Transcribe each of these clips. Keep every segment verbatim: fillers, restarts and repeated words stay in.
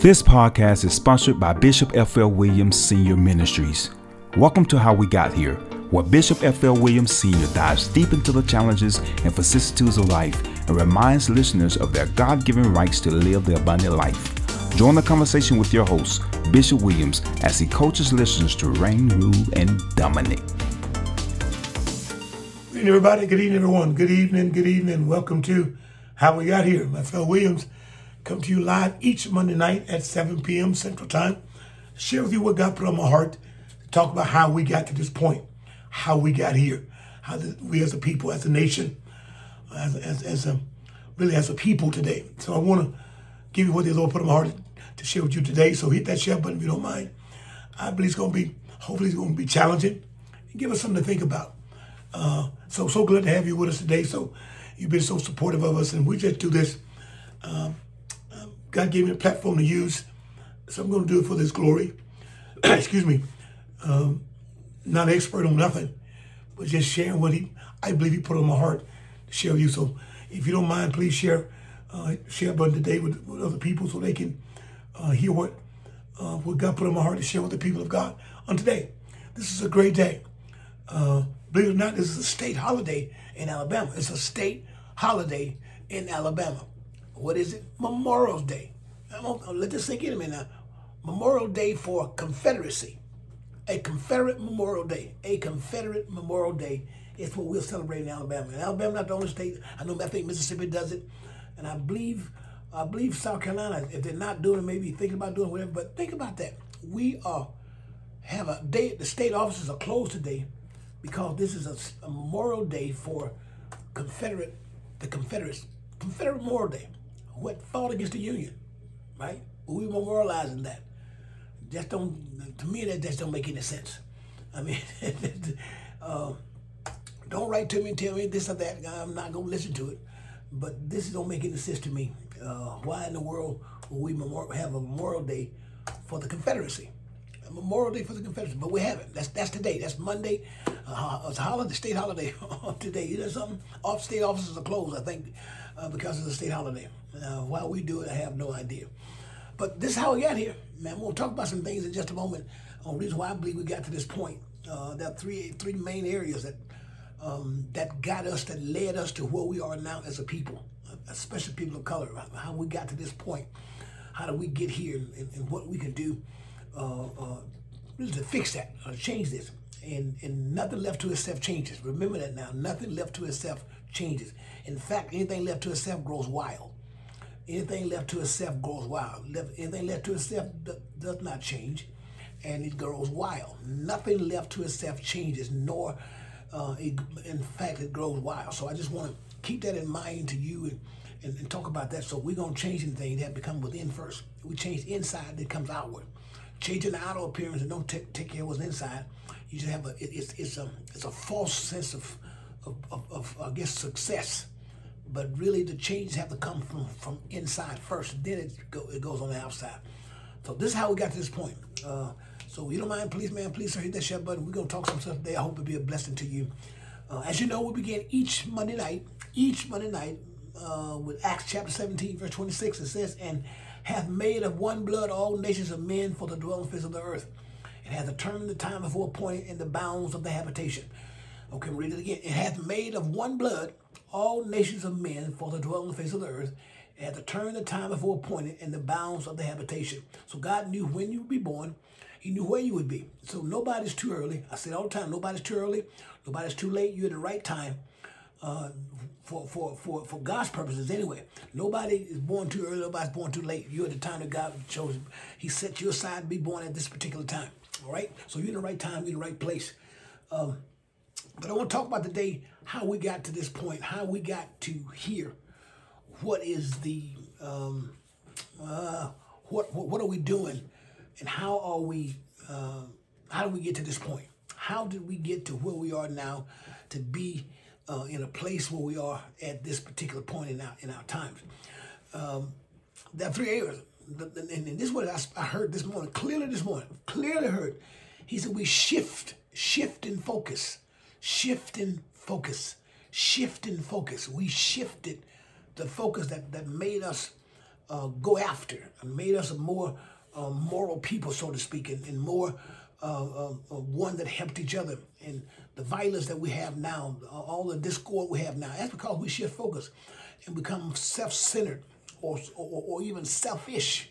This podcast is sponsored by Bishop F L. Williams Senior Ministries. Welcome to How We Got Here, where Bishop F L. Williams Senior dives deep into the challenges and vicissitudes of life and reminds listeners of their God-given rights to live the abundant life. Join the conversation with your host, Bishop Williams, as he coaches listeners to reign, rule, and dominate. Good evening, everybody. Good evening, everyone. Good evening. Good evening. Welcome to How We Got Here. My fellow Williams come to you live each Monday night at seven p.m. Central Time. Share with you what God put on my heart. Talk about how we got to this point, how we got here, how the, we as a people, as a nation, as as, as a, really as a people today. So I want to give you what the Lord put on my heart to share with you today. So hit that share button if you don't mind. I believe it's going to be, hopefully it's going to be challenging. And give us something to think about. Uh, so, so glad to have you with us today. So you've been so supportive of us, and we just do this. Um, God gave me a platform to use, so I'm going to do it for this glory. Excuse me. Um, not an expert on nothing, but just sharing what he, I believe he put on my heart to share with you. So if you don't mind, please share, uh, share button today with, with other people so they can uh, hear what uh, what God put on my heart to share with the people of God on today. This is a great day. Uh, believe it or not, this is a state holiday in Alabama. It's a state holiday in Alabama. What is it? Memorial Day. I'm gonna, let this sink in a minute now. Memorial Day for Confederacy. A Confederate Memorial Day. A Confederate Memorial Day is what we're celebrating in Alabama. And Alabama's not the only state. I know, I think Mississippi does it. And I believe I believe South Carolina, if they're not doing it, maybe thinking about doing whatever. But think about that. We are have a day, the state offices are closed today because this is a, a Memorial Day for Confederate, the Confederates. Confederate Memorial Day. What fought against the Union, right? We're memorializing that. Just don't, to me, that just don't make any sense. I mean, uh, don't write to me and tell me this or that. I'm not going to listen to it. But this don't make any sense to me. Uh, why in the world will we memor- have a Memorial Day for the Confederacy? A Memorial Day for the Confederacy, but we haven't. That's that's today. That's Monday. Uh, it's a holiday, state holiday today. You know something? Off state offices are closed, I think, uh, because it's a state holiday. Uh, why we do it, I have no idea. But this is how we got here, man. We'll talk about some things in just a moment on reason why I believe we got to this point. Uh, there are three three main areas that um, that got us, that led us to where we are now as a people, especially people of color. How we got to this point, how do we get here, and, and what we can do uh, uh, really to fix that, or change this. And, and nothing left to itself changes. Remember that now. Nothing left to itself changes. In fact, anything left to itself grows wild. Anything left to itself grows wild. Anything left to itself does not change, and it grows wild. Nothing left to itself changes, nor, uh, it, in fact, it grows wild. So I just want to keep that in mind to you and, and, and talk about that. So we're going to change anything that becomes within first. We change inside, that comes outward. Changing the outer appearance and don't t- take care of what's inside. You just have a, it, it's, it's, a, it's a false sense of, of, of, of, I guess, success. But really, the changes have to come from, from inside first. Then it, go, it goes on the outside. So this is how we got to this point. Uh, so if you don't mind, please, man, please, sir, hit that share button. We're going to talk some stuff today. I hope it'll be a blessing to you. Uh, as you know, we begin each Monday night, each Monday night uh, with Acts chapter seventeen, verse twenty-six. It says, "And hath made of one blood all nations of men for the dwelling place of the earth, and hath determined the time before appointed in the bounds of the habitation." Okay, read it again. "It hath made of one blood all nations of men for the dwelling on the face of the earth, and hath determined the time before appointed in the bounds of the habitation." So God knew when you would be born. He knew where you would be. So nobody's too early. I say it all the time. Nobody's too early. Nobody's too late. You're at the right time uh, for, for, for, for God's purposes anyway. Nobody is born too early. Nobody's born too late. You're at the time that God chose. He set you aside to be born at this particular time. All right? So you're in the right time. You're in the right place. Um, But I want to talk about today how we got to this point, how we got to here. What is the, um, uh, what, what what are we doing, and how are we, uh, how did we get to this point? How did we get to where we are now, to be uh, in a place where we are at this particular point in our in our times? Um, there are three areas, and this is what I heard this morning, clearly this morning, clearly heard. He said we shift, shift in focus. Shifting focus, shifting focus. We shifted the focus that, that made us uh, go after, made us a more uh, moral people, so to speak, and, and more uh, uh, one that helped each other. And the violence that we have now, all the discord we have now, that's because we shift focus and become self-centered or, or, or even selfish.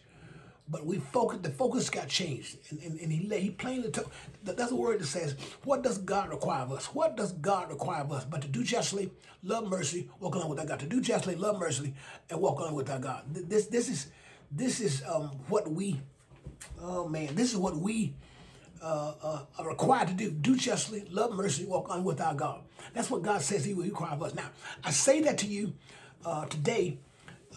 But we focus, the focus got changed. And, and, and he he plainly told, that's a word that says, what does God require of us? What does God require of us? But to do justly, love mercy, walk along with our God. To do justly, love mercy, and walk along with our God. This this is this is um, what we, oh man, this is what we uh, uh, are required to do. Do justly, love mercy, walk along with our God. That's what God says he will require of us. Now, I say that to you uh, today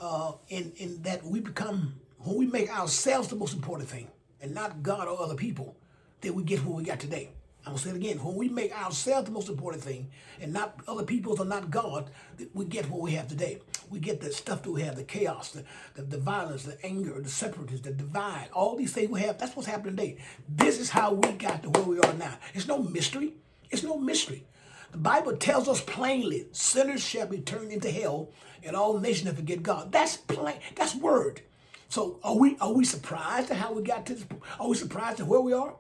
uh, in, in that we become, when we make ourselves the most important thing and not God or other people, then we get what we got today. I'm going to say it again. When we make ourselves the most important thing and not other people's or not God, we get what we have today. We get the stuff that we have, the chaos, the, the, the violence, the anger, the separateness, the divide, all these things we have. That's what's happening today. This is how we got to where we are now. It's no mystery. It's no mystery. The Bible tells us plainly, sinners shall be turned into hell and all nations shall forget God. That's plain. That's word. So are we are we surprised at how we got to this? Are we surprised at where we are?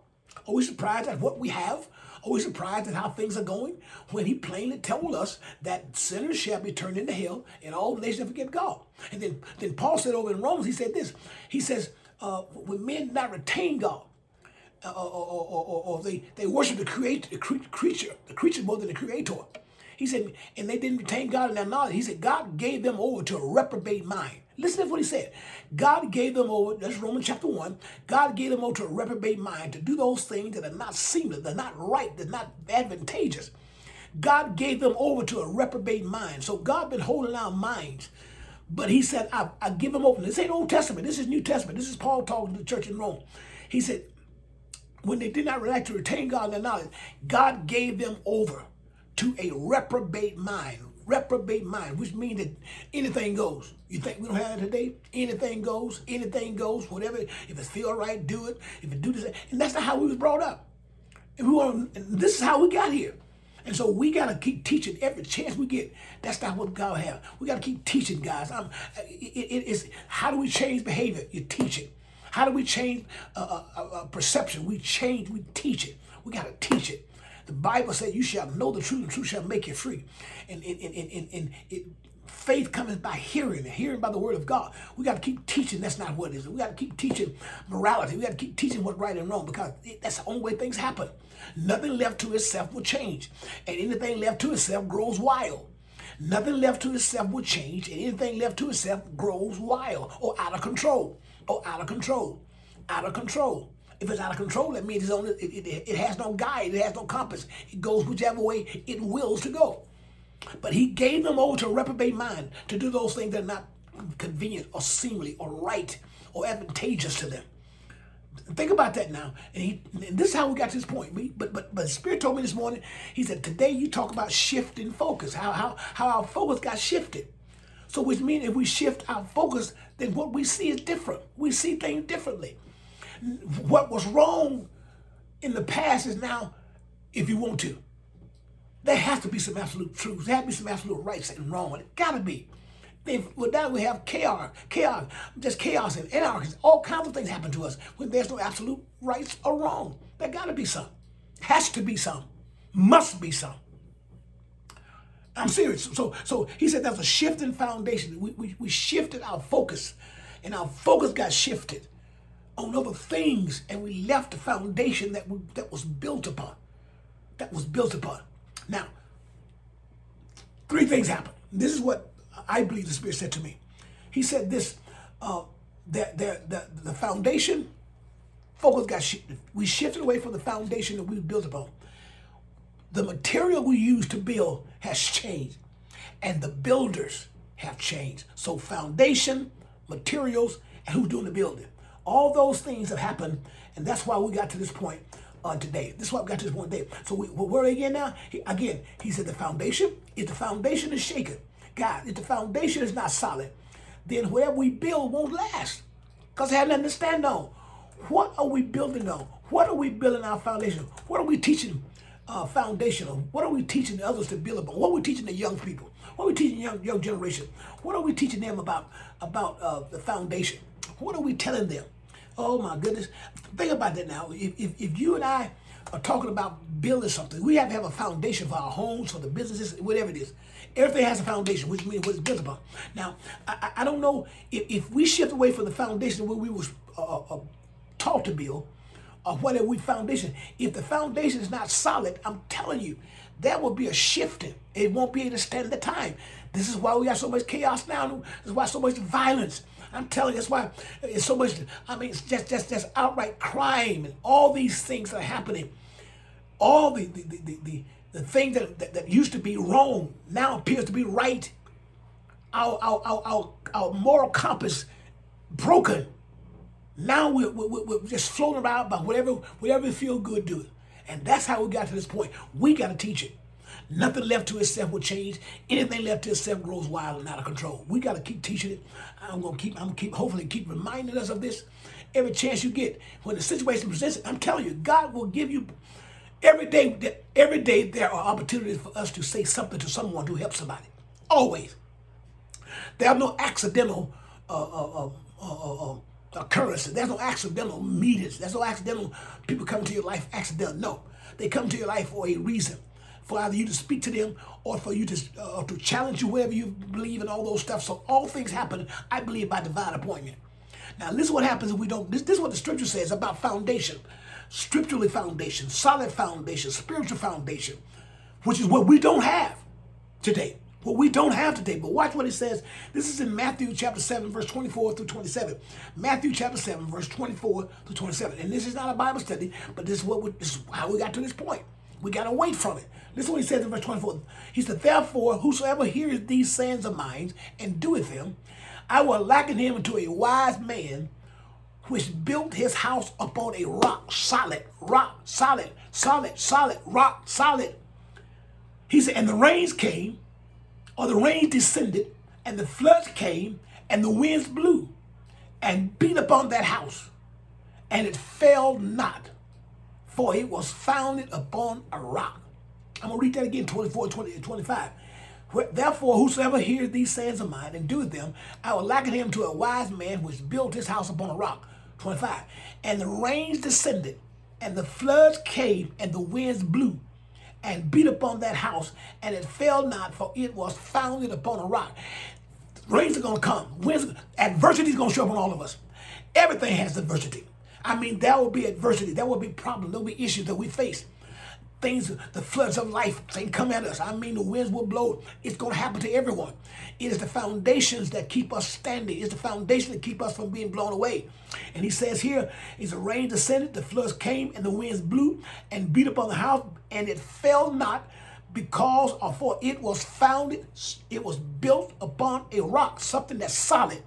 Are we surprised at what we have? Are we surprised at how things are going? When he plainly told us that sinners shall be turned into hell and all nations forget God. And then, then Paul said over in Romans, he said this. He says, uh, when men do not retain God, uh, or, or, or, or they, they worship the, create, the cre- creature, the creature more than the creator. He said, and they didn't retain God in their knowledge. He said, God gave them over to a reprobate mind. Listen to what he said. God gave them over, that's Romans chapter one, God gave them over to a reprobate mind to do those things that are not seemly, they're not right, they're not advantageous. God gave them over to a reprobate mind. So God been holding our minds. But he said, I, I give them over. This ain't Old Testament, this is New Testament. This is Paul talking to the church in Rome. He said, when they did not elect to retain God in their knowledge, God gave them over to a reprobate mind. Reprobate mind, which means that anything goes. You think we don't have it today? Anything goes, anything goes, whatever. If it feel right, do it. If it do this, and that's not how we was brought up. And we want, and this is how we got here. And so we gotta keep teaching every chance we get. That's not what God has. We gotta keep teaching, guys. I'm, it, it, it's how do we change behavior? You teach it. How do we change uh, uh, uh, perception? We change. We teach it. We gotta teach it. The Bible said, you shall know the truth, and the truth shall make you free. And, and, and, and, and it, faith comes by hearing, and hearing by the word of God. We got to keep teaching that's not what it is. We got to keep teaching morality. We got to keep teaching what's right and wrong, because it, that's the only way things happen. Nothing left to itself will change, and anything left to itself grows wild. Nothing left to itself will change, and anything left to itself grows wild or out of control, or out of control, out of control. If it's out of control, that means it's on, it, it, it has no guide. It has no compass. It goes whichever way it wills to go. But he gave them over to a reprobate mind to do those things that are not convenient or seemly or right or advantageous to them. Think about that now. And, he, and this is how we got to this point. We, but, but, but the Spirit told me this morning, he said, today you talk about shifting focus, how, how, how our focus got shifted. So which means if we shift our focus, then what we see is different. We see things differently. What was wrong in the past is now, if you want to. There has to be some absolute truth. There has to be some absolute rights and wrong. It got to be. If, without we have chaos, chaos, just chaos and anarchy. All kinds of things happen to us when there's no absolute rights or wrong. There got to be some. Has to be some. Must be some. I'm serious. So, so he said that's a shift in foundation. We, we, we shifted our focus, and our focus got shifted on other things, and we left the foundation that we, that was built upon. That was built upon. Now, three things happened. This is what I believe the Spirit said to me. He said this, uh, that, that, that the foundation, focus got shifted. We shifted away from the foundation that we built upon. The material we used to build has changed, and the builders have changed. So foundation, materials, and who's doing the building. All those things have happened, and that's why we got to this point uh, today. This is why we got to this point today. So we, we're where again now? He, again, he said the foundation, if the foundation is shaken, God, if the foundation is not solid, then whatever we build won't last, because it has nothing to stand on. What are we building on? What are we building our foundation? What are we teaching uh, foundation of what are we teaching the others to build about? What are we teaching the young people? What are we teaching the young, young generation? What are we teaching them about, about uh, the foundation? What are we telling them? Oh, my goodness. Think about that now. If, if, if you and I are talking about building something, we have to have a foundation for our homes, for the businesses, whatever it is. Everything has a foundation, which means what it's built upon. Now, I, I don't know if, if we shift away from the foundation where we were uh, uh, taught to build, or whether we foundation. If the foundation is not solid, I'm telling you, there will be a shifting. It won't be able to stand the time. This is why we have so much chaos now. This is why so much violence. I'm telling you, that's why it's so much, I mean, it's just, just, just outright crime and all these things that are happening. All the, the, the, the, the, the thing that, that, that used to be wrong now appears to be right. Our, our, our, our, our moral compass broken. Now we're, we're, we're just floating around by whatever, whatever we feel good, do it. And that's how we got to this point. We got to teach it. Nothing left to itself will change. Anything left to itself grows wild and out of control. We got to keep teaching it. I'm going to keep, I'm going to keep, hopefully keep reminding us of this every chance you get. When the situation presents it, I'm telling you, God will give you, every day, every day there are opportunities for us to say something to someone to help somebody. Always. There are no accidental uh, uh, uh, uh, uh, occurrences. There's no accidental meetings. There's no accidental people come to your life accidental. No, they come to your life for a reason, for either you to speak to them or for you to uh, to challenge you wherever you believe and all those stuff. So all things happen, I believe, by divine appointment. Now, this is what happens if we don't. This, this is what the scripture says about foundation, scripturally foundation, solid foundation, spiritual foundation, which is what we don't have today. What we don't have today, but watch what it says. This is in Matthew chapter seven, verse twenty-four through twenty-seven. Matthew chapter seven, verse twenty-four through twenty-seven. And this is not a Bible study, but this is what we, this is how we got to this point. We got to wait from it. This is what he says in verse twenty-four. He said, "Therefore, whosoever hears these sayings of mine and doeth them, I will liken him unto a wise man, which built his house upon a rock, solid, rock, solid, solid, solid, rock, solid." He said, "And the rains came." Or the rain descended, and the floods came, and the winds blew, and beat upon that house, and it fell not, for it was founded upon a rock. I'm going to read that again, twenty-four, twenty, twenty-five. "Therefore, whosoever hears these sayings of mine and doeth them, I will liken him to a wise man which built his house upon a rock." twenty-five. "And the rains descended, and the floods came, and the winds blew, and beat upon that house, and it fell not, for it was founded upon a rock." Rains are going to come. Winds, adversity is going to show up on all of us. Everything has adversity. I mean, there will be adversity. There will be problems. There will be issues that we face. Things, the floods of life, they come at us. I mean, the winds will blow. It's going to happen to everyone. It is the foundations that keep us standing. It's the foundation that keep us from being blown away. And he says here, "Is the rain descended, the floods came, and the winds blew, and beat upon the house, and it fell not, because or for it was founded, it was built upon a rock," something that's solid,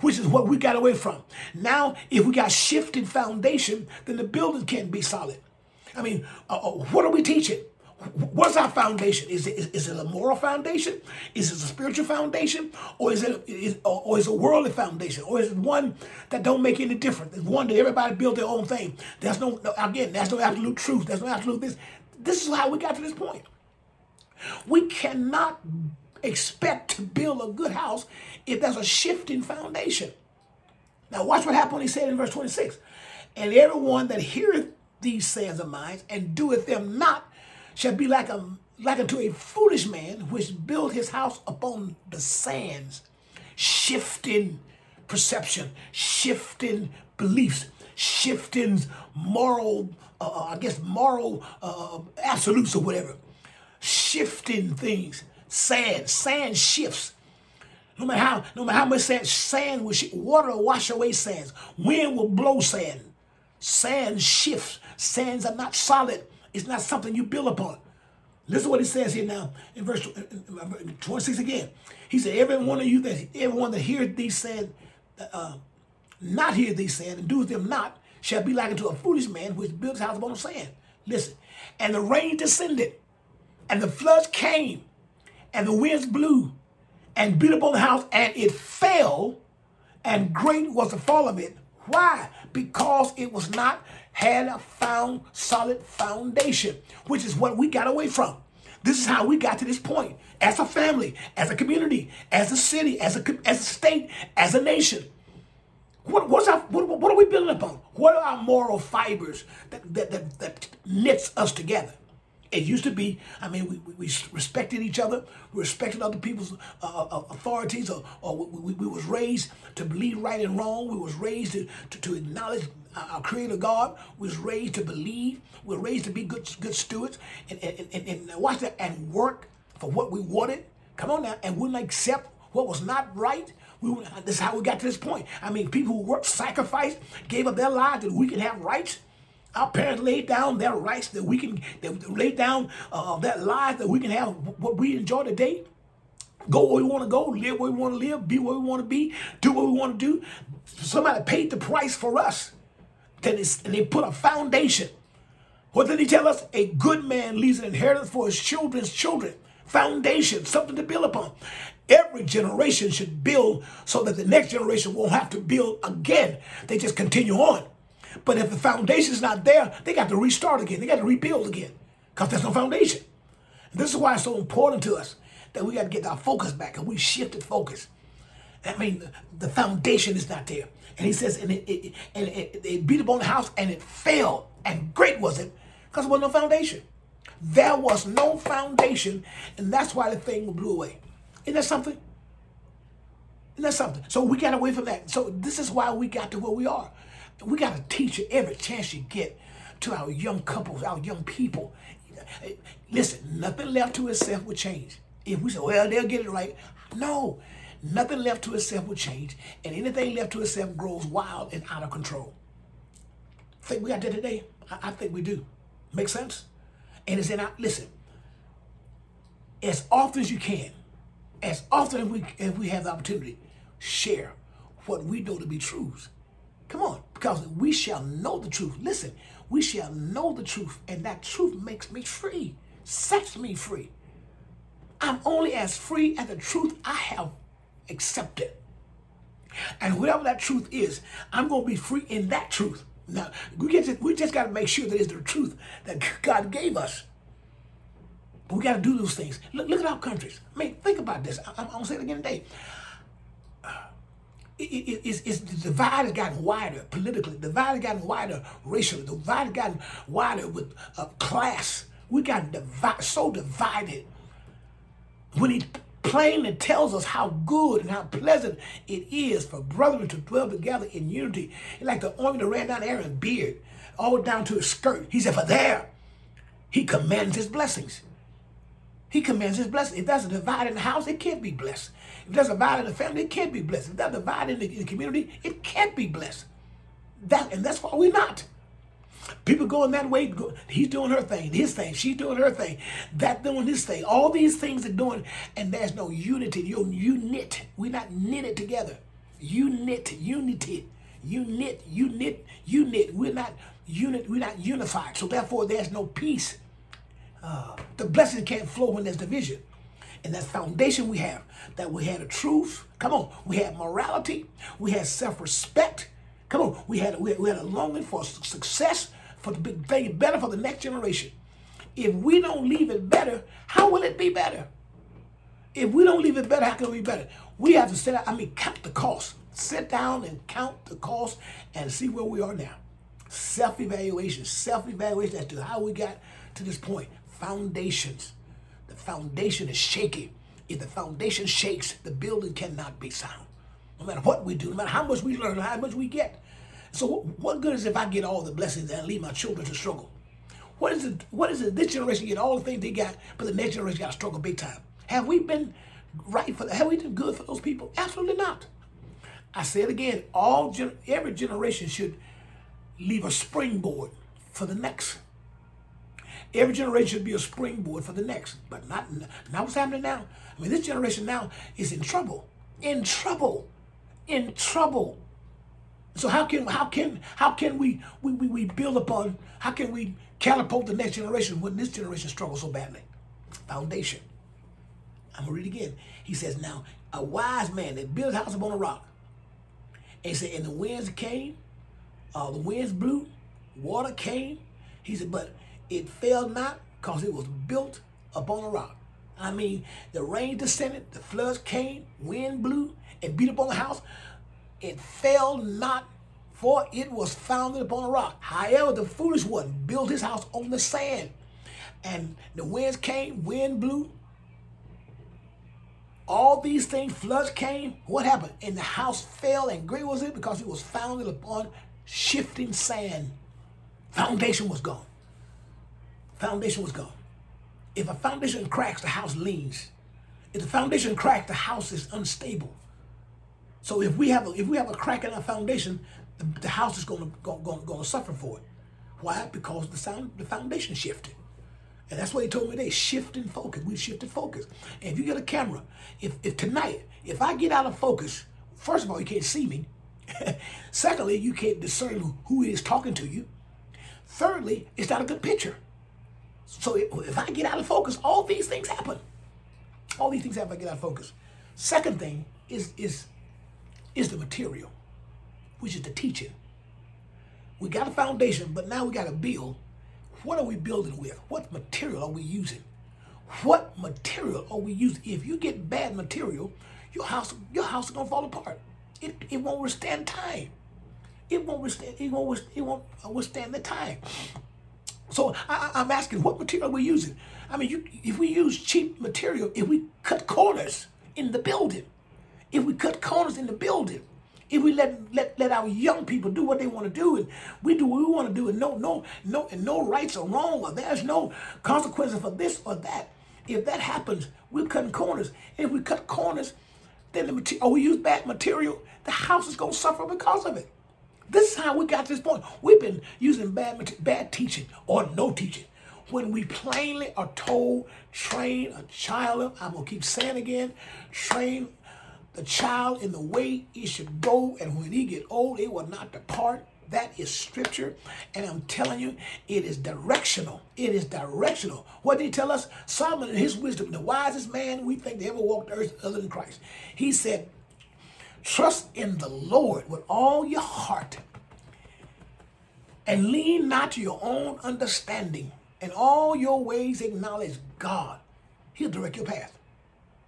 which is what we got away from. Now, if we got shifted foundation, then the building can't be solid. I mean, uh, what are we teaching? What's our foundation? Is it, is, is it a moral foundation? Is it a spiritual foundation? Or is it is, or, or is it a worldly foundation? Or is it one that don't make any difference? It's one that everybody build their own thing. There's no, again, there's no absolute truth. There's no absolute this. This is how we got to this point. We cannot expect to build a good house if there's a shifting foundation. Now watch what happened when he said in verse twenty-six. "And everyone that heareth these sayings of mine and doeth them not shall be like a like unto a foolish man which built his house upon the sands." Shifting perception, shifting beliefs, shifting moral, uh, I guess moral uh, absolutes or whatever. Shifting things. Sand, sand shifts. No matter how, no matter how much sand, sand will shift. Water will wash away sands. Wind will blow sand. Sand shifts. Sands are not solid. It's not something you build upon. Listen to what he says here now in verse twenty-six again. He said, "Every one of you that everyone that heareth these sayings, uh, not hear these sayings and doeth them not, shall be like unto a foolish man which built his house upon the sand." Listen, "and the rain descended, and the floods came, and the winds blew, and beat upon the house, and it fell, and great was the fall of it." Why? because it was not, had a found solid foundation, which is what we got away from. This is how we got to this point as a family, as a community, as a city, as a, as a state, as a nation. What, what's our, what, what are we building upon? What are our moral fibers that, that, that, that knits us together? It used to be, I mean, we, we respected each other. We respected other people's uh, authorities, or, or we, we was raised to believe right and wrong. We was raised to, to, to acknowledge our Creator God. We was raised to believe. We were raised to be good good stewards and, and, and, and watch that and work for what we wanted. Come on now, and wouldn't accept what was not right. We would, this is how we got to this point. I mean, people who worked, sacrificed, gave up their lives that we could have rights. Our parents laid down their rights that we can, that laid down uh, their lives that we can have what we enjoy today. Go where we want to go, live where we want to live, be where we want to be, do what we want to do. Somebody paid the price for us. Then it's, and they put a foundation. What did he tell us? A good man leaves an inheritance for his children's children. Foundation, something to build upon. Every generation should build so that the next generation won't have to build again. They just continue on. But if the foundation's not there, they got to restart again. They got to rebuild again because there's no foundation. And this is why it's so important to us that we got to get our focus back, and we shifted focus. I mean, the, the foundation is not there. And he says, and it, it, and it, it beat upon the house, and it fell. And great was it because there was no foundation. There was no foundation, and that's why the thing blew away. Isn't that something? Isn't that something? So we got away from that. So this is why we got to where we are. We got to teach you every chance you get to our young couples, our young people. Listen, nothing left to itself will change. If we say, well, they'll get it right. No, nothing left to itself will change. And anything left to itself grows wild and out of control. Think we got that today? I, I think we do. Make sense? And it's in our, listen, as often as you can, as often as we, as we have the opportunity, share what we know to be truths. Come on, because we shall know the truth. Listen, we shall know the truth, and that truth makes me free, sets me free. I'm only as free as the truth I have accepted. And whatever that truth is, I'm going to be free in that truth. Now, we, get to, we just got to make sure that it's the truth that God gave us. But we got to do those things. Look, look at our countries. I mean, think about this. I, I'm going to say it again today. It, it, it's, it's the divide has gotten wider politically. The divide has gotten wider racially. The divide has gotten wider with uh, class. We got divi- so divided. When he plainly tells us how good and how pleasant it is for brethren to dwell together in unity, it's like the army that ran down Aaron's beard, all down to his skirt. He said, "For there, he commands his blessings." He commands his blessing. If there's a divide in the house, it can't be blessed. If there's a divide in the family, it can't be blessed. If there's a divide in the, in the community, it can't be blessed. That, and that's why we're not. People going that way, go, he's doing her thing, his thing, she's doing her thing, that doing his thing. All these things are doing, and there's no unity. You, you knit. We're not knitted together. You knit, unity. You knit, you knit, you knit. We're not unit. We're not unified. So therefore, there's no peace. Uh, the blessing can't flow when there's division. And that foundation we have, that we had a truth. Come on. We had morality. We had self-respect. Come on. We had, we had, we had a longing for success, for the big thing better for the next generation. If we don't leave it better, how will it be better? If we don't leave it better, how can it be better? We have to sit down, I mean, count the cost. Sit down and count the cost and see where we are now. Self-evaluation. Self-evaluation as to how we got to this point. Foundations. The foundation is shaky. If the foundation shakes, the building cannot be sound. No matter what we do, no matter how much we learn, how much we get. So what good is it if I get all the blessings and I leave my children to struggle? What is it, what is it this generation get all the things they got, but the next generation got to struggle big time? Have we been right for that? Have we done good for those people? Absolutely not. I say it again, all gener- every generation should leave a springboard for the next. Every generation should be a springboard for the next, but not, not what's happening now. I mean, this generation now is in trouble, in trouble, in trouble. So how can how can how can we we, we, we build upon? How can we catapult the next generation when this generation struggles so badly? Foundation. I'm gonna read it again. He says, "Now a wise man that builds a house upon a rock, and he said, and the winds came, Uh, the winds blew, water came. He said, but it fell not, because it was built upon a rock. I mean, the rain descended, the floods came, wind blew, and beat upon the house. It fell not, for it was founded upon a rock. However, the foolish one built his house on the sand. And the winds came, wind blew. All these things, floods came. What happened? And the house fell, and great was it, because it was founded upon shifting sand. Foundation was gone. Foundation was gone. If a foundation cracks, the house leans. If the foundation cracks, the house is unstable. So if we have a, if we have a crack in our foundation, the, the house is going to going to suffer for it. Why? Because the sound the foundation shifted. And that's what he told me today, shifting focus. We shifted focus. And if you get a camera, if, if tonight, if I get out of focus, first of all, you can't see me. Secondly, you can't discern who is talking to you. Thirdly, it's not a good picture. So if I get out of focus, all these things happen. All these things happen if I get out of focus. Second thing is, is, is the material, which is the teaching. We got a foundation, but now we got to build. What are we building with? What material are we using? What material are we using? If you get bad material, your house, your house is gonna fall apart. It it won't withstand time. It won't withstand. It won't. It won't withstand the time. So I, I'm asking, what material are we using? I mean, you, if we use cheap material, if we cut corners in the building, if we cut corners in the building. If we let, let let our young people do what they want to do, and we do what we want to do, and no no no and no rights are wrong, or there's no consequences for this or that. If that happens, we're cutting corners. And if we cut corners, then the material, or we use bad material, the house is gonna suffer because of it. This is how we got to this point. We've been using bad bad teaching or no teaching. When we plainly are told, train a child up. I'm gonna keep saying again, train. The child in the way it should go, and when he get old, it will not depart. That is scripture, and I'm telling you, it is directional. It is directional. What did he tell us? Solomon, in his wisdom, the wisest man we think they ever walked the earth other than Christ. He said, trust in the Lord with all your heart, and lean not to your own understanding. In all your ways acknowledge God. He'll direct your path.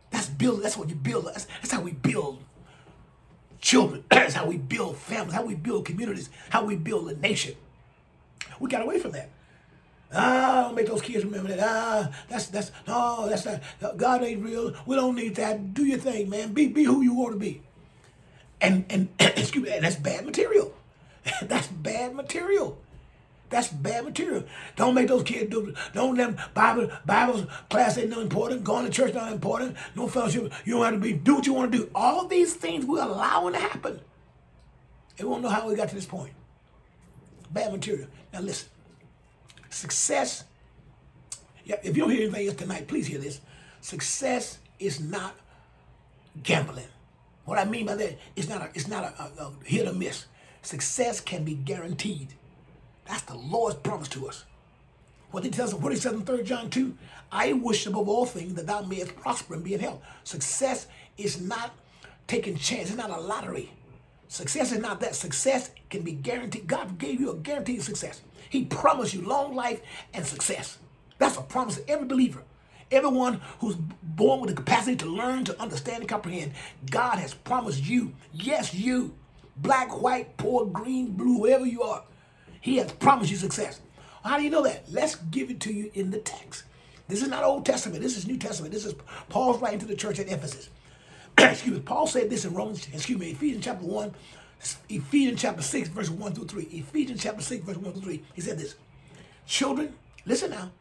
That's build. That's what you build. That's, that's how we build children. That's how we build families. How we build communities. How we build a nation. We got away from that. Ah, don't make those kids remember that. Ah, that's that's no, that's not. God ain't real. We don't need that. Do your thing, man. Be be who you want to be. And and excuse me. And that's bad material. That's bad material. That's bad material. Don't make those kids do it. Don't let them, Bible, Bible class ain't no important. Going to church not important. No fellowship. You don't have to be. Do what you want to do. All these things we're allowing to happen. And we won't know how we got to this point. Bad material. Now listen. Success. Yeah, if you don't hear anything else tonight, please hear this. Success is not gambling. What I mean by that, it's not a, it's not a, a, a hit or miss. Success can be guaranteed. That's the Lord's promise to us. What he tells us, what he says in three John two, I wish above all things that thou mayest prosper and be in health. Success is not taking chance. It's not a lottery. Success is not that. Success can be guaranteed. God gave you a guaranteed success. He promised you long life and success. That's a promise to every believer. Everyone who's born with the capacity to learn, to understand, and comprehend. God has promised you, yes, you, black, white, poor, green, blue, whoever you are. He has promised you success. How do you know that? Let's give it to you in the text. This is not Old Testament. This is New Testament. This is Paul's writing to the church at Ephesus. Excuse me. Paul said this in Romans, excuse me, Ephesians chapter one, Ephesians chapter six, verse one through three. Ephesians chapter six, verse one through three. He said this. Children, listen now.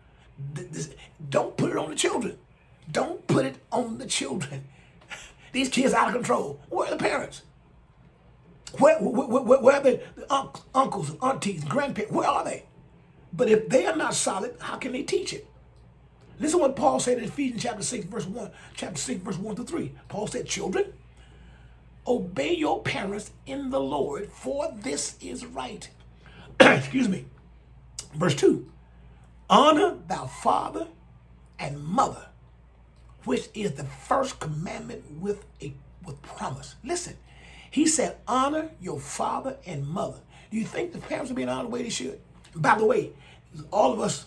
This, don't put it on the children. Don't put it on the children. These kids are out of control. Where are the parents? Where, where, where, where are the unc- uncles, and aunties, grandparents? Where are they? But if they are not solid, how can they teach it? Listen what Paul said in Ephesians chapter six, verse one, chapter six, verse one to three. Paul said, "Children, obey your parents in the Lord, for this is right." Excuse me. Verse two: Honor thy father and mother, which is the first commandment with a with promise. Listen. He said, honor your father and mother. You think the parents are being honored the way they should? By the way, all of us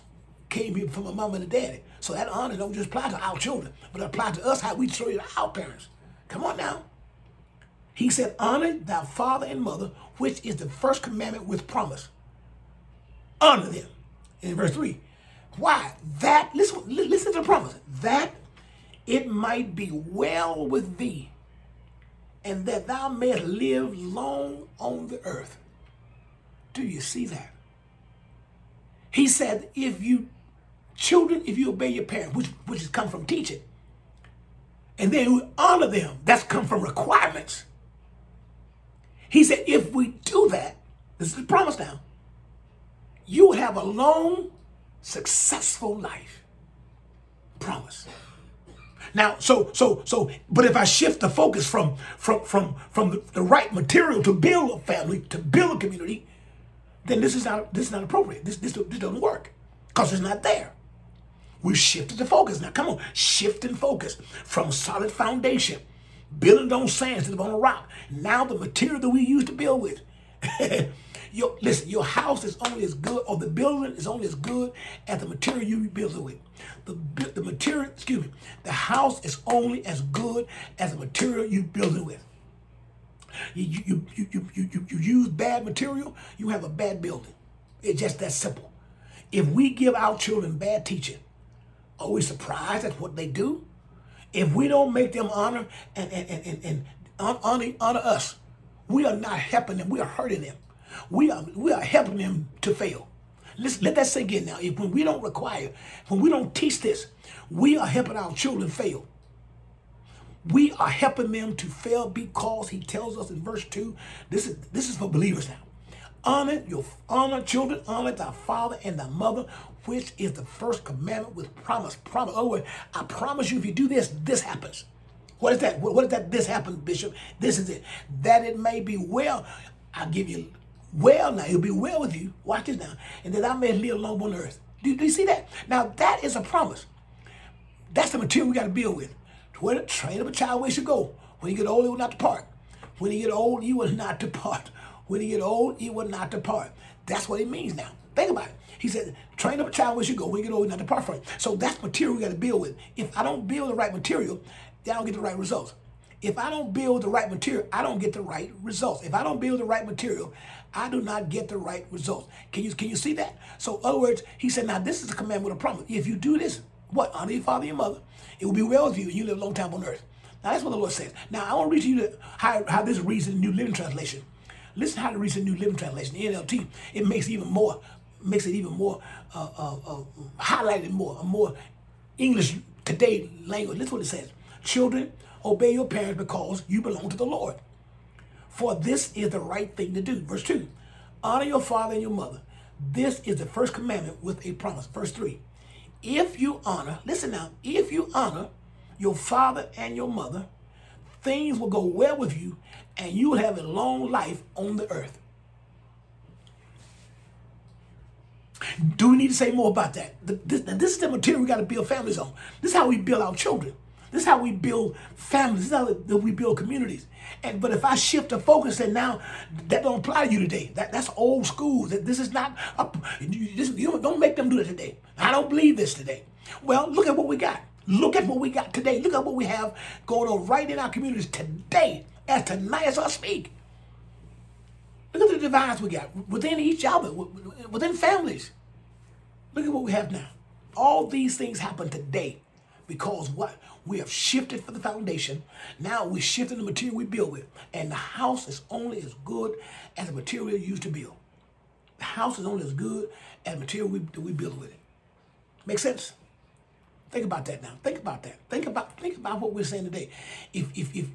came here from a mom and a daddy. So that honor don't just apply to our children, but apply to us how we treated our parents. Come on now. He said, honor thy father and mother, which is the first commandment with promise. Honor them. In verse three. Why? That, listen, listen to the promise. That it might be well with thee, and that thou mayest live long on the earth. Do you see that? He said, if you, children, if you obey your parents, which, which has come from teaching, and then we honor them, that's come from requirements. He said, if we do that, this is the promise now, you would have a long, successful life. Promise. Now, so, so, so, but if I shift the focus from, from, from, from the, the right material to build a family, to build a community, then this is not, this is not appropriate. This, this, this doesn't work because it's not there. We shifted the focus. Now, come on, shift and focus from solid foundation, building on sand to the on a rock. Now, the material that we use to build with. your, listen, your house is only as good, or the building is only as good as the material you build it with. The, the material, excuse me, the house is only as good as the material you build it with. You, you, you, you, you, you, you use bad material, you have a bad building. It's just that simple. If we give our children bad teaching, are we surprised at what they do? If we don't make them honor and, and, and, and, and honor, honor us, we are not helping them. We are hurting them. We are, we are helping them to fail. Let's, let that sink in now. If, when we don't require, when we don't teach this, we are helping our children fail. We are helping them to fail because he tells us in verse two, this is this is for believers now. Honor your honor children, honor thy father and thy mother, which is the first commandment with promise. Promise. Oh, I promise you, if you do this, this happens. What is that? What is that? This happens, Bishop. This is it. That it may be well. I'll give you well now. It'll be well with you. Watch this now. And that I may live long on earth. Do, do you see that? Now that is a promise. That's the material we got to deal with. Where train up a child where he should go. When he get old, he will not depart. When he get old, he will not depart. When he get old, he will not depart. That's what it means now. Think about it. He said, train up a child where he should go. When he get old, he will not depart from it. So that's material we got to build with. If I don't build the right material, then I don't get the right results. If I don't build the right material, I don't get the right results. If I don't build the right material, I do not get the right results. Can you, can you see that? So in other words, he said, now this is a command with a promise. If you do this, what? Honor your father and your mother. It will be well with you, and you live a long time on earth. Now, that's what the Lord says. Now, I want to read to you how, how this reads in the New Living Translation. Listen how it reads in the New Living Translation, the N L T. It makes it even more, makes it even more uh, uh, uh, highlighted more, a more English today language. Listen what it says. Children, obey your parents because you belong to the Lord. For this is the right thing to do. Verse two, honor your father and your mother. This is the first commandment with a promise. Verse three. If you honor, listen now, if you honor your father and your mother, things will go well with you and you will have a long life on the earth. Do we need to say more about that? This, this is the material we got to build families on. This is how we build our children. This is how we build families. This is how we build communities. And but if I shift the focus and now that don't apply to you today, that, that's old school. That this is not. A, you, this, you don't make them do it today. I don't believe this today. Well, look at what we got. Look at what we got today. Look at what we have going on right in our communities today, as tonight as I speak. Look at the divides we got within each other, within families. Look at what we have now. All these things happen today. Because what? We have shifted for the foundation. Now we're shifting the material we build with. And the house is only as good as the material you used to build. The house is only as good as the material we, we build with it. Make sense? Think about that now. Think about that. Think about think about what we're saying today. If if if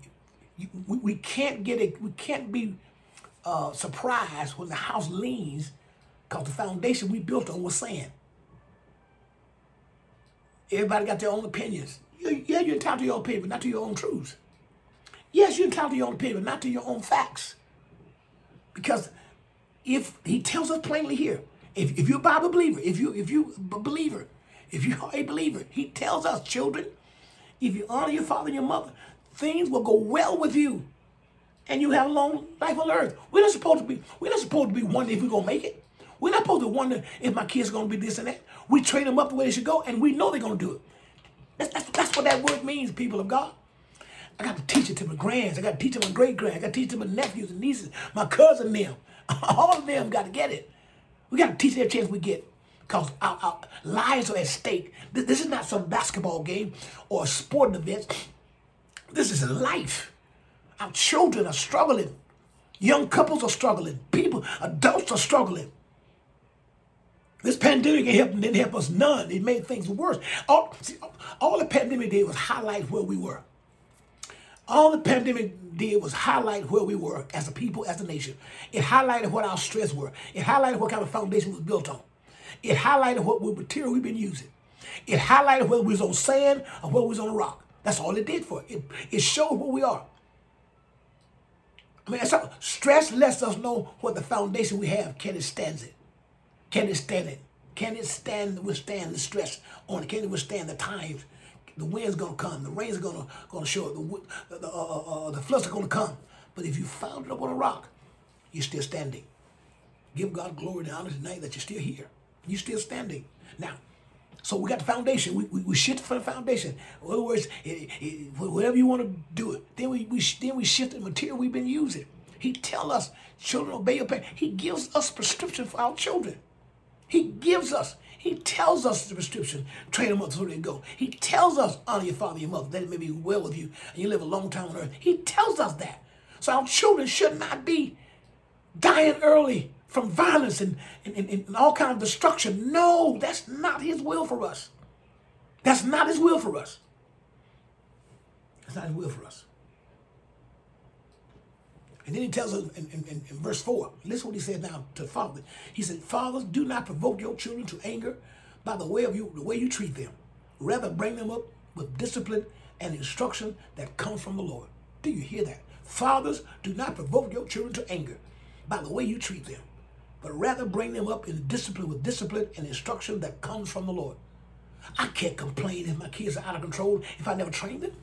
you, we, we can't get it, we can't be uh, surprised when the house leans because the foundation we built on was sand. Everybody got their own opinions. Yeah, you're entitled to your own opinion, but not to your own truths. Yes, you're entitled to your own opinion, but not to your own facts. Because if he tells us plainly here, if, if you're a Bible believer, if you if you a believer, if you are a believer, he tells us, children, if you honor your father and your mother, things will go well with you, and you have a long life on earth. We're not supposed to be, we're not supposed to be wondering if we're going to make it. We're not supposed to wonder if my kids are going to be this and that. We train them up the way they should go, and we know they're going to do it. That's, that's, that's what that word means, people of God. I got to teach it to my grands. I got to teach it to my great-grands. I got to teach it to my nephews and nieces, my cousin them. All of them got to get it. We got to teach every chance we get, because our, our lives are at stake. This, this is not some basketball game or a sporting event. This is life. Our children are struggling. Young couples are struggling. People, adults are struggling. This pandemic ain't helping, didn't help us none. It made things worse. All, see, all the pandemic did was highlight where we were. All the pandemic did was highlight where we were as a people, as a nation. It highlighted what our strengths were. It highlighted what kind of foundation was built on. It highlighted what material we've been using. It highlighted whether we was on sand or whether we was on a rock. That's all it did for it. It, it showed where we are. I mean, so stress lets us know what the foundation we have. Can it stand it? Can it stand it? Can it stand withstand the stress on it? Can it withstand the times? The wind's gonna come. The rain's gonna gonna show up. The the, uh, uh, the floods are gonna come. But if you found it up on a rock, you're still standing. Give God glory and honor tonight that you're still here. You're still standing now. So we got the foundation. We we, we shifted from the foundation. In other words, it, it, whatever you want to do it. Then we, we then we shifted the material we've been using. He tells us, children, obey your parents. He gives us prescription for our children. He gives us. He tells us the prescription. Train them up so they go. He tells us, honor your father and your mother, that it may be well with you, and you live a long time on earth. He tells us that. So our children should not be dying early from violence and, and, and, and all kinds of destruction. No, that's not his will for us. That's not his will for us. That's not his will for us. And then he tells us in, in, in verse four, listen what he said now to the father. He said, fathers, do not provoke your children to anger by the way of you, the way you treat them. Rather bring them up with discipline and instruction that comes from the Lord. Do you hear that? Fathers, do not provoke your children to anger by the way you treat them, but rather bring them up in discipline with discipline and instruction that comes from the Lord. I can't complain if my kids are out of control if I never trained them.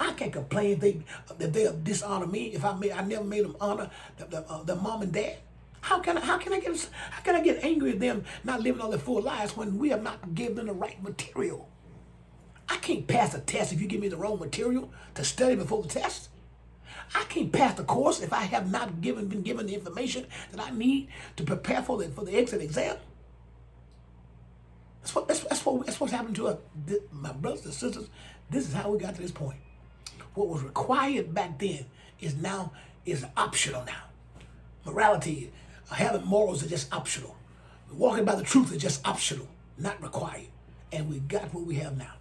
I can't complain if they if they dishonor me if I made I never made them honor the, the, uh, the mom and dad. How can I how can I get how can I get angry at them not living all their full lives when we have not given them the right material? I can't pass a test if you give me the wrong material to study before the test. I can't pass the course if I have not given been given the information that I need to prepare for the for the exit exam. That's what that's that's what that's what's happened to us, my brothers and sisters. This is how we got to this point. What was required back then is now is optional now. Morality, having morals are just optional. Walking by the truth is just optional, not required. And we got what we have now.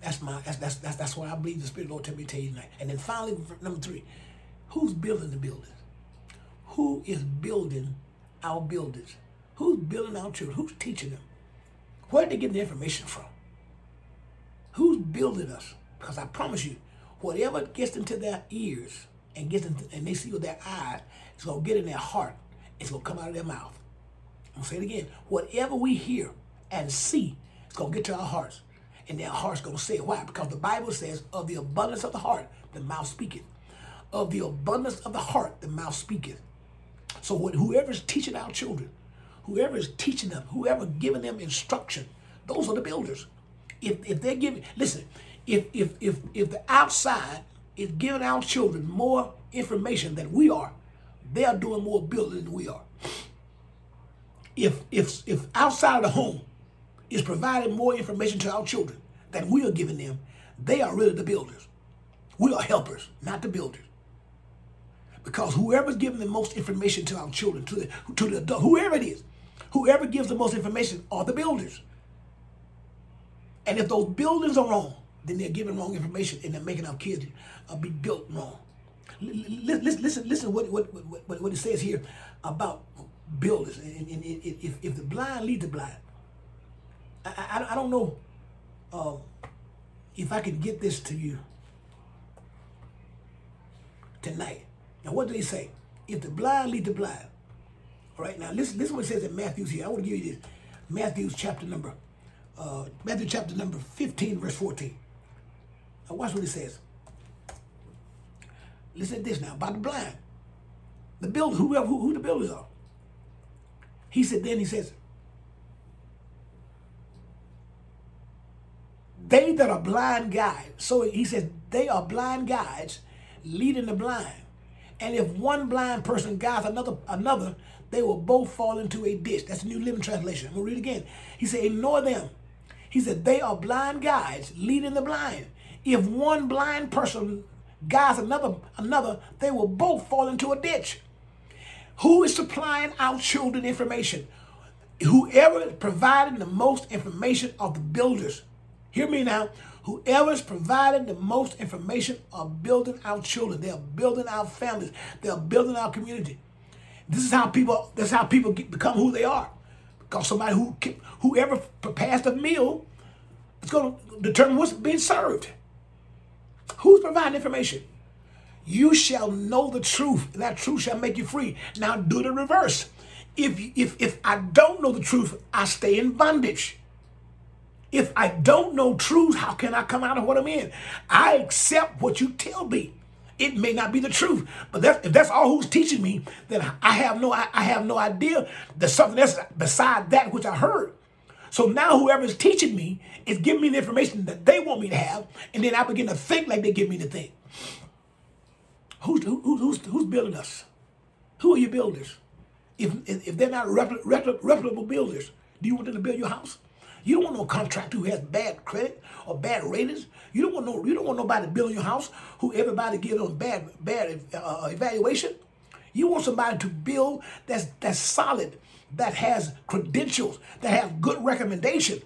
That's my that's that's that's, that's what I believe the Spirit of the Lord tell me to tell you tonight. And then finally, number three, who's building the buildings? Who is building our buildings? Who's building our children? Who's teaching them? Where are they getting the information from? Who's building us? Because I promise you, whatever gets into their ears and gets into, and they see with their eyes, it's going to get in their heart. It's going to come out of their mouth. I'm going to say it again. Whatever we hear and see, it's going to get to our hearts. And their heart's going to say it. Why? Because the Bible says, of the abundance of the heart, the mouth speaketh. Of the abundance of the heart, the mouth speaketh. So when, whoever's teaching our children, whoever is teaching them, whoever giving them instruction, those are the builders. If, if they're giving, listen, If if if if the outside is giving our children more information than we are, they are doing more building than we are. If if if outside of the home is providing more information to our children than we are giving them, they are really the builders. We are helpers, not the builders. Because whoever's giving the most information to our children, to the to the adult, whoever it is, whoever gives the most information are the builders. And if those builders are wrong, then they're giving wrong information and they're making our kids uh, be built wrong. L- l- listen, listen what, what, what, what it says here about builders. And, and, and if, if the blind lead the blind, I, I, I don't know uh, if I could get this to you tonight. Now, what do they say? If the blind lead the blind. All right, now listen, listen what it says in Matthew's here. I want to give you this. Matthew's chapter number, uh, Matthew chapter number fifteen, verse fourteen. Now watch what it says. He said this now, about the blind. The builder, whoever, who, who the builders are. He said, then he says, they that are blind guides. So he says, they are blind guides leading the blind. And if one blind person guides another, another, they will both fall into a ditch. That's the New Living Translation. I'm going to read it again. He said, ignore them. He said, they are blind guides leading the blind. If one blind person guides another, another, they will both fall into a ditch. Who is supplying our children information? Whoever is providing the most information of the builders. Hear me now. Whoever's providing the most information are building our children. They are building our families. They are building our community. This is how people. That's how people get, become who they are. Because somebody who, whoever prepares the meal, is going to determine what's being served. Who's providing information? You shall know the truth, and that truth shall make you free. Now do the reverse. If if if I don't know the truth, I stay in bondage. If I don't know truth, how can I come out of what I'm in? I accept what you tell me. It may not be the truth, but that's, if that's all who's teaching me, then I have no I, I have no idea. There's something else beside that which I heard. So now whoever is teaching me is giving me the information that they want me to have, and then I begin to think like they give me the thing. Who's who, who's who's building us? Who are your builders? If if they're not reputable builders, do you want them to build your house? You don't want no contractor who has bad credit or bad ratings. You don't want no. You don't want nobody building your house who everybody gives them bad bad uh, evaluation. You want somebody to build that's that's solid, that has credentials, that has good recommendation,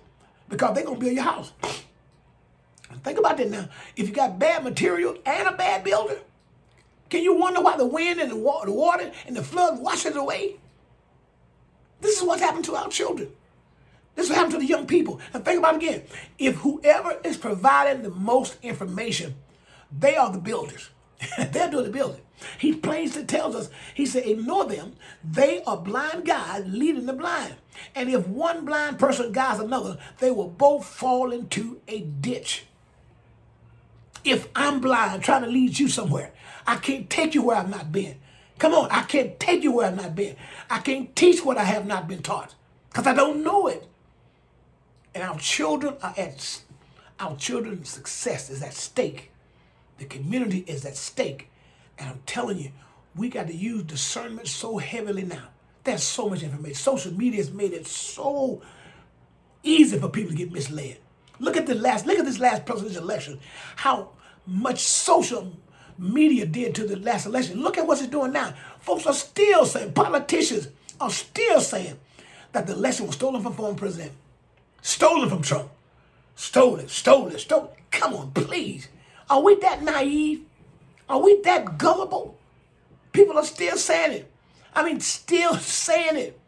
because they're gonna build your house. Think about that now. If you got bad material and a bad builder, can you wonder why the wind and the water and the flood washes it away? This is what's happened to our children. This will happen to the young people. And think about it again. If whoever is providing the most information, they are the builders. They're doing the building. He plainly tells us, he said, ignore them. They are blind guides leading the blind. And if one blind person guides another, they will both fall into a ditch. If I'm blind trying to lead you somewhere, I can't take you where I've not been. Come on, I can't take you where I've not been. I can't teach what I have not been taught because I don't know it. And our children are at, our children's success is at stake. The community is at stake. And I'm telling you, we got to use discernment so heavily now. There's so much information. Social media has made it so easy for people to get misled. Look at the last, look at this last presidential election, how much social media did to the last election. Look at what it's doing now. Folks are still saying, politicians are still saying that the election was stolen from former president. Stolen from Trump. Stolen, stolen, stolen. Come on, please. Are we that naive? Are we that gullible? People are still saying it. I mean, still saying it.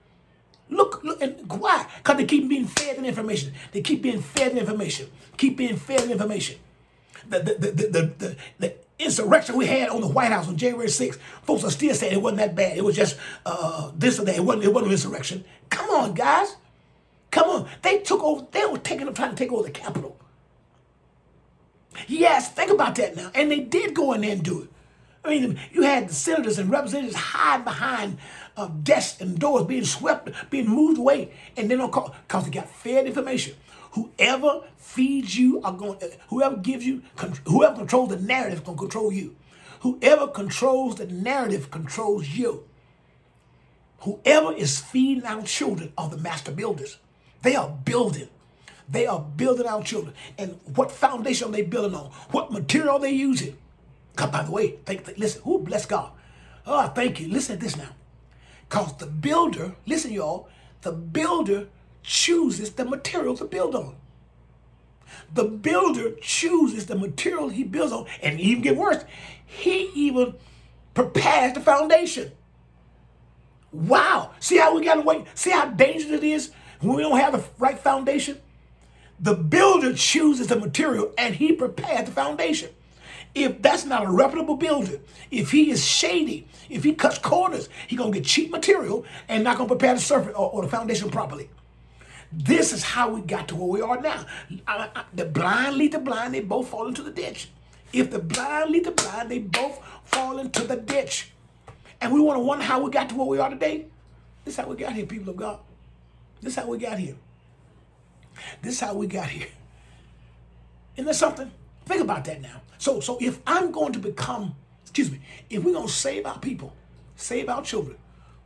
Look, look, and why? Because they keep being fed the information. They keep being fed the information. Keep being fed the information. The, the, the, the, the, the, the insurrection we had on the White House on January sixth, folks are still saying it wasn't that bad. It was just uh, this or that. It wasn't, it wasn't an insurrection. Come on, guys. Come on, they took over, they were taking up trying to take over the Capitol. Yes, think about that now. And they did go in there and do it. I mean, you had the senators and representatives hiding behind uh, desks and doors, being swept, being moved away, and they don't call because they got fed information. Whoever feeds you are going, whoever gives you, con- whoever controls the narrative is going to control you. Whoever controls the narrative controls you. Whoever is feeding our children are the master builders. They are building. They are building our children. And what foundation are they building on? What material are they using? God, by the way, think, think, listen, ooh, bless God. Oh, thank you. Listen to this now. Because the builder, listen, y'all, the builder chooses the material to build on. The builder chooses the material he builds on. And even get worse, he even prepares the foundation. Wow. See how we got away? See how dangerous it is? When we don't have the right foundation, the builder chooses the material and he prepares the foundation. If that's not a reputable builder, if he is shady, if he cuts corners, he's going to get cheap material and not going to prepare the surface or, or the foundation properly. This is how we got to where we are now. I, I, the blind lead the blind. They both fall into the ditch. If the blind lead the blind, they both fall into the ditch. And we want to wonder how we got to where we are today. This is how we got here, people of God. This is how we got here. This is how we got here. Isn't that something? Think about that now. So, so if I'm going to become, excuse me, if we're going to save our people, save our children,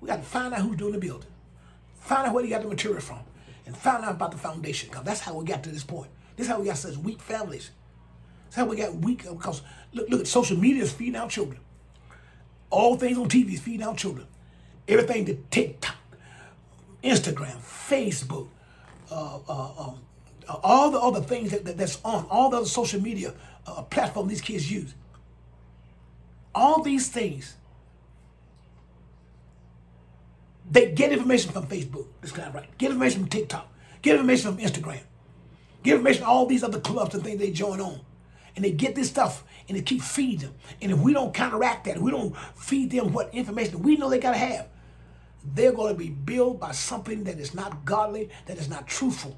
we got to find out who's doing the building. Find out where they got the material from. And find out about the foundation. Because that's how we got to this point. This is how we got such weak families. This is how we got weak. Because look, look, social media is feeding our children. All things on T V is feeding our children. Everything to TikTok, Instagram, Facebook, uh, uh, um, all the other things that, that, that's on, all the other social media uh, platforms these kids use. All these things, they get information from Facebook. That's kind of right. Get information from TikTok. Get information from Instagram. Get information from all these other clubs and things they join on. And they get this stuff and they keep feeding them. And if we don't counteract that, we don't feed them what information we know they got to have, they're going to be built by something that is not godly, that is not truthful.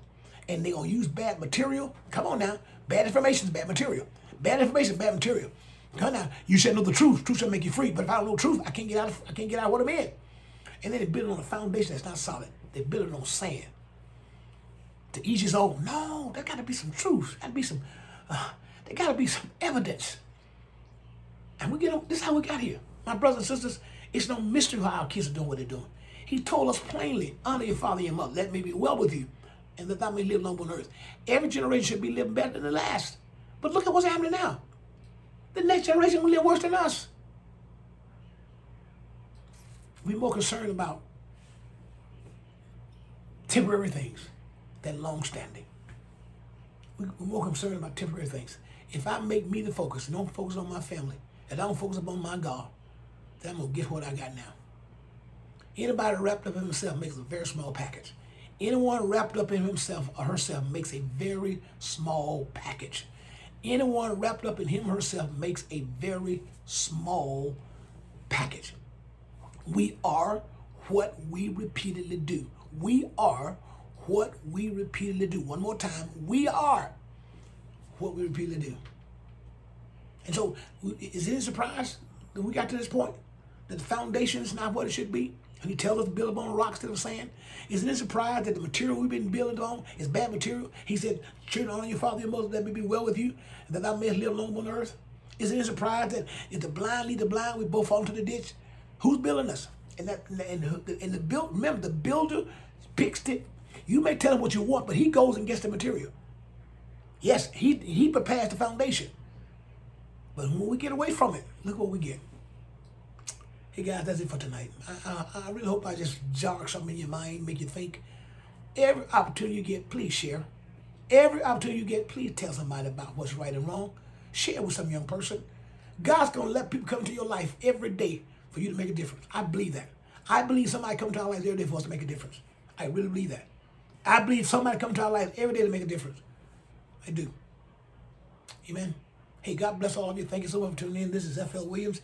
And they're going to use bad material. Come on now. Bad information is bad material. Bad information is bad material. Come on now. You should know the truth. Truth should make you free. But if I don't know the truth, I can't get out of, I can't get out of what I'm in. And then they build it on a foundation that's not solid. They build it on sand. To each his own. No, there got to be some truth. There got to be some... Uh, There got to be some evidence. And we get on, this is how we got here. My brothers and sisters, it's no mystery how our kids are doing what they're doing. He told us plainly, honor your father and your mother, that may be well with you, and that thou may live long on earth. Every generation should be living better than the last. But look at what's happening now. The next generation will live worse than us. We're more concerned about temporary things than long-standing. We're more concerned about temporary things. If I make me the focus and don't focus on my family, and I don't focus upon my God, then I'm going to get what I got now. Anybody wrapped up in himself makes a very small package. Anyone wrapped up in himself or herself makes a very small package. Anyone wrapped up in him or herself makes a very small package. We are what we repeatedly do. We are what we repeatedly do. One more time. We are what we repeatedly do. And so, is it a surprise that we got to this point? That the foundation is not what it should be? And he tells us to build upon rocks instead of sand? Isn't it a surprise that the material we've been building on is bad material? He said, children, honor your father and mother, that may be well with you, and that thou mayest live long on earth. Isn't it a surprise that if the blind lead the blind, we both fall into the ditch? Who's building us? And that and the, and the build, remember, the builder picks it. You may tell him what you want, but he goes and gets the material. Yes, he he prepares the foundation. But when we get away from it, look what we get. Hey guys, that's it for tonight. I, I, I really hope I just jog something in your mind, make you think. Every opportunity you get, please share. Every opportunity you get, please tell somebody about what's right and wrong. Share with some young person. God's going to let people come into your life every day for you to make a difference. I believe that. I believe somebody comes to our lives every day for us to make a difference. I really believe that. I believe somebody comes to our life every day to make a difference. I do. Amen. Hey, God bless all of you. Thank you so much for tuning in. This is F L Williams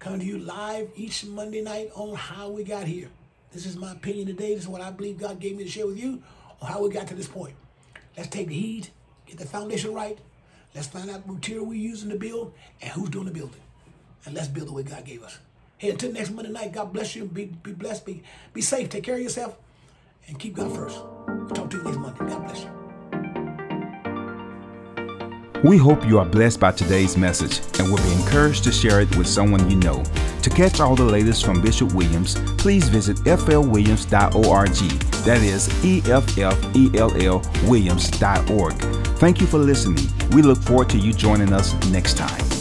coming to you live each Monday night on How We Got Here. This is my opinion today. This is what I believe God gave me to share with you on how we got to this point. Let's take the heed, get the foundation right. Let's find out the material we're using to build and who's doing the building. And let's build the way God gave us. Hey, until next Monday night, God bless you. Be, be blessed. Be, be safe. Take care of yourself. And keep God first. We'll talk to you next Monday. God bless you. We hope you are blessed by today's message and will be encouraged to share it with someone you know. To catch all the latest from Bishop Williams, please visit f l williams dot org. That is E F F E L L Williams dot org. Thank you for listening. We look forward to you joining us next time.